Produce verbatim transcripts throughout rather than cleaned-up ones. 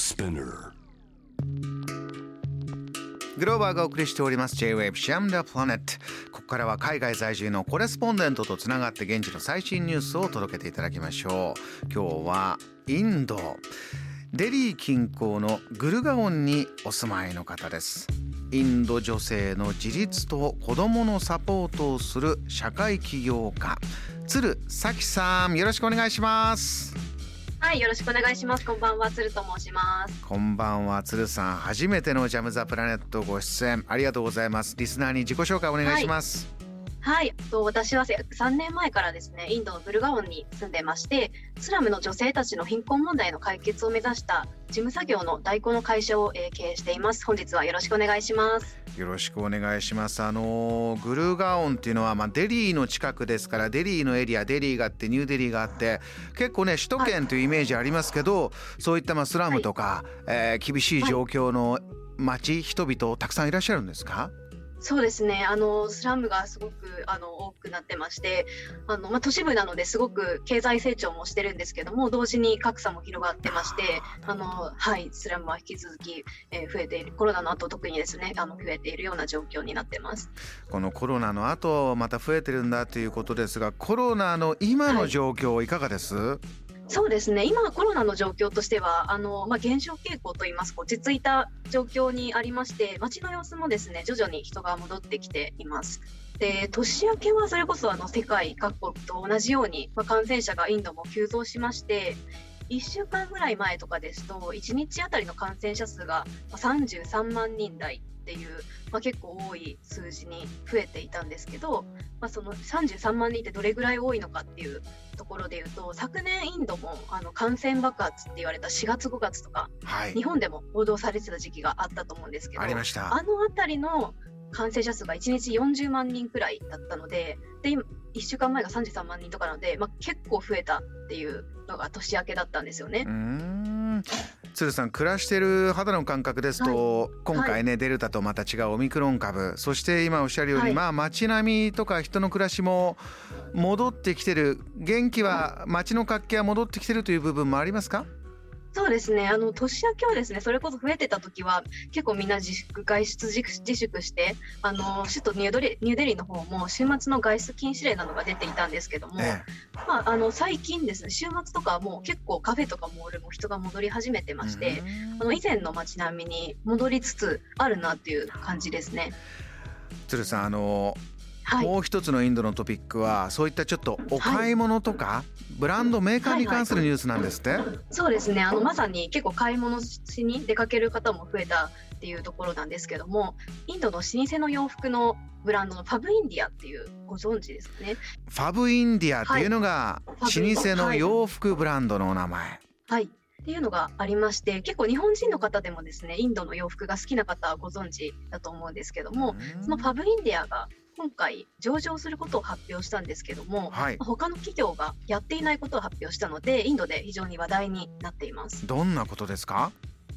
Spinner グローバーがお送りしております J-Wave Jam the Planet。 ここからは海外在住のコレスポンデントとつながって現地の最新ニュースを届けていただきましょう。今日はインドデリー近郊のグルガオンにお住まいの方です。インド女性の自立と子どものサポートをする社会起業家鶴咲さん、よろしくお願いします。はい、よろしくお願いします。こんばんは、鶴と申します。こんばんは、鶴さん、初めてのジャム・ザ・プラネットご出演ありがとうございます。リスナーに自己紹介お願いします。はい、はい、と私は約さんねんまえからですね、インドのグルガオンに住んでまして、スラムの女性たちの貧困問題の解決を目指した事務作業の代行の会社を経営しています。本日はよろしくお願いします。よろしくお願いします。あのグルガオンっていうのは、まあ、デリーの近くですから、デリーのエリア、デリーがあってニューデリーがあって、結構ね首都圏というイメージありますけど、はい、そういったまあスラムとか、はい、えー、厳しい状況の街、はい、人々たくさんいらっしゃるんですか？そうですね、あのスラムがすごくあの多くなってまして、あの、まあ、都市部なのですごく経済成長もしてるんですけども、同時に格差も広がってまして、あの、はい、スラムは引き続き、えー、増えている、コロナの後特にですね、あの増えているような状況になってます。このコロナの後また増えてるんだということですが、コロナの今の状況いかがです、はい？そうですね、今コロナの状況としてはあの、まあ、減少傾向といいますか、落ち着いた状況にありまして、街の様子もですね徐々に人が戻ってきています。で、年明けはそれこそあの世界各国と同じように、まあ、感染者がインドも急増しまして、いっしゅうかんぐらい前とかですといちにちあたりの感染者数がさんじゅうさんまんにん台っていう、まあ、結構多い数字に増えていたんですけど、まあ、そのさんじゅうさんまんにんってどれぐらい多いのかっていうところでいうと、昨年インドもあの感染爆発って言われたしがつごがつとか、はい、日本でも報道されてた時期があったと思うんですけど、ありました。あのあたりの感染者数がいちにちよんじゅうまんにんくらいだったので、で今いっしゅうかんまえがさんじゅうさんまんにんとかなので、まあ、結構増えたっていうのが年明けだったんですよね。うーん、鶴さん、暮らしてる肌の感覚ですと、はい、今回ね、はい、デルタとまた違うオミクロン株、そして今おっしゃるように、はい、まあ、街並みとか人の暮らしも戻ってきてる、元気は、はい、街の活気は戻ってきてるという部分もありますか？そうですね、あの年明けはですね、それこそ増えてた時は結構みんな自粛、外出自粛して、あの首都ニューデリ、ニューデリの方も週末の外出禁止令などが出ていたんですけども、ね、まあ、あの最近ですね、週末とかはもう結構カフェとかモールも人が戻り始めてまして、あの以前の街並みに戻りつつあるなという感じですね。鶴さん、あのはい、もう一つのインドのトピックはそういったちょっとお買い物とか、はい、ブランドメーカーに関するニュースなんですって、はいはい、そうですね、あのまさに結構買い物しに出かける方も増えたっていうところなんですけども、インドの老舗の洋服のブランドのファブインディアっていう、ご存知ですかね？ファブインディアっていうのが老舗の洋服ブランドのお名前、はいはい、っていうのがありまして、結構日本人の方でもですねインドの洋服が好きな方はご存知だと思うんですけども、そのファブインディアが今回上場することを発表したんですけども、はい、他の企業がやっていないことを発表したので、インドで非常に話題になっています。どんなことですか？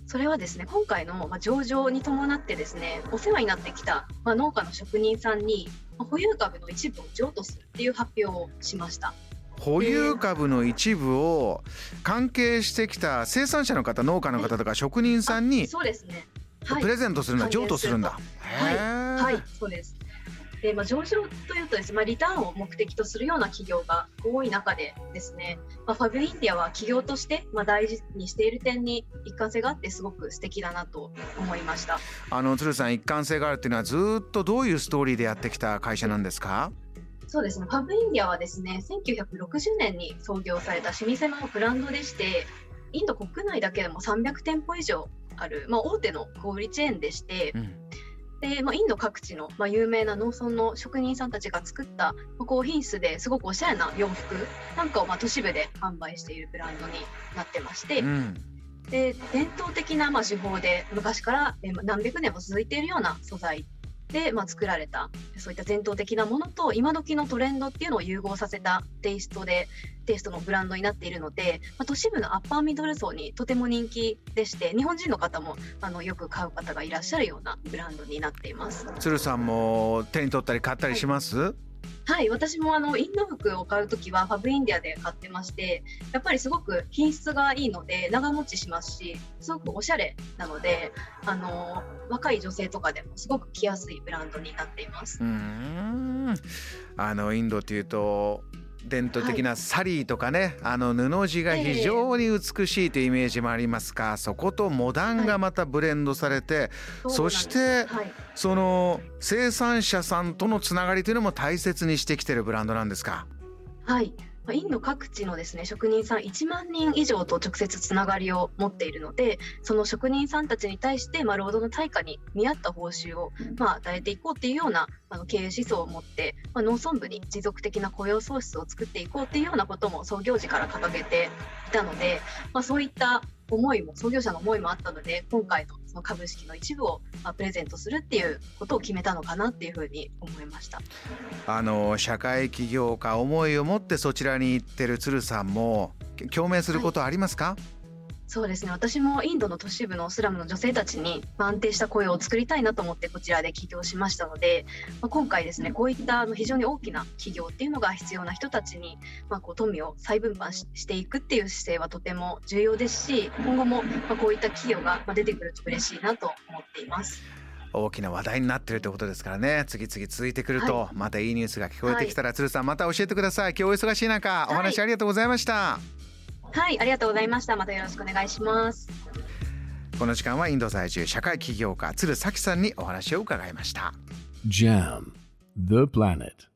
それはですね、今回の上場に伴ってですね、お世話になってきた農家の職人さんに保有株の一部を譲渡するっていう発表をしました。保有株の一部を関係してきた生産者の方、農家の方とか職人さんに、そうですね、はい、プレゼントするんだ、譲渡するんだ、はい、はい、そうです。で、まあ、上場というとですね、まあ、リターンを目的とするような企業が多い中でですね、まあ、ファブインディアは企業としてまあ大事にしている点に一貫性があってすごく素敵だなと思いました。あの鶴さん、一貫性があるというのはずっとどういうストーリーでやってきた会社なんですか？そうですね、ファブインディアはですねせんきゅうひゃくろくじゅうねんに創業された老舗のブランドでして、インド国内だけでもさんびゃくてんぽ以上ある、まあ、大手の小売チェーンでして、うん、でまあ、インド各地の、まあ、有名な農村の職人さんたちが作った高品質ですごくおしゃれな洋服なんかを、まあ、都市部で販売しているブランドになってまして、うん、で伝統的なまあ手法で昔から何百年も続いているような素材で、まあ、作られたそういった伝統的なものと今時のトレンドっていうのを融合させたテイストでテイストのブランドになっているので、まあ、都市部のアッパーミドル層にとても人気でして、日本人の方もあのよく買う方がいらっしゃるようなブランドになっています。鶴さんも手に取ったり買ったりします？はい、はい、私もあのインド服を買うときはファブインディアで買ってまして、やっぱりすごく品質がいいので長持ちしますし、すごくおしゃれなので、あの若い女性とかでもすごく着やすいブランドになっています。うーん、あのインドっていうと伝統的なサリーとかね、はい、あの布地が非常に美しいというイメージもありますが、えー、そことモダンがまたブレンドされて、はい、そして、はい、その生産者さんとのつながりというのも大切にしてきているブランドなんですか？はい、インド各地のですね、職人さんいちまんにん以上と直接つながりを持っているので、その職人さんたちに対して、まあ、労働の対価に見合った報酬を、まあ、与えていこうというようなあの経営思想を持って、まあ、農村部に持続的な雇用創出を作っていこうというようなことも創業時から掲げていたので、まあ、そういった思いも創業者の思いもあったので、今回のその株式の一部をまあプレゼントするっていうことを決めたのかなっていうふうに思いました。あの社会起業家思いを持ってそちらに行ってる鶴さんも共鳴することはありますか？はい、そうですね、私もインドの都市部のスラムの女性たちに安定した雇用を作りたいなと思ってこちらで起業しましたので、まあ、今回ですね、こういった非常に大きな企業っていうのが必要な人たちに、まあ、こう富を再分配していくっていう姿勢はとても重要ですし、今後もまあこういった企業が出てくると嬉しいなと思っています。大きな話題になってるということですからね、次々続いてくると、はい、またいいニュースが聞こえてきたら、はい、鶴さんまた教えてください。今日お忙しい中お話ありがとうございました。はい、はい、ありがとうございました。またよろしくお願いします。この時間はインド在住社会起業家鶴咲さんにお話を伺いました。ジャム The Planet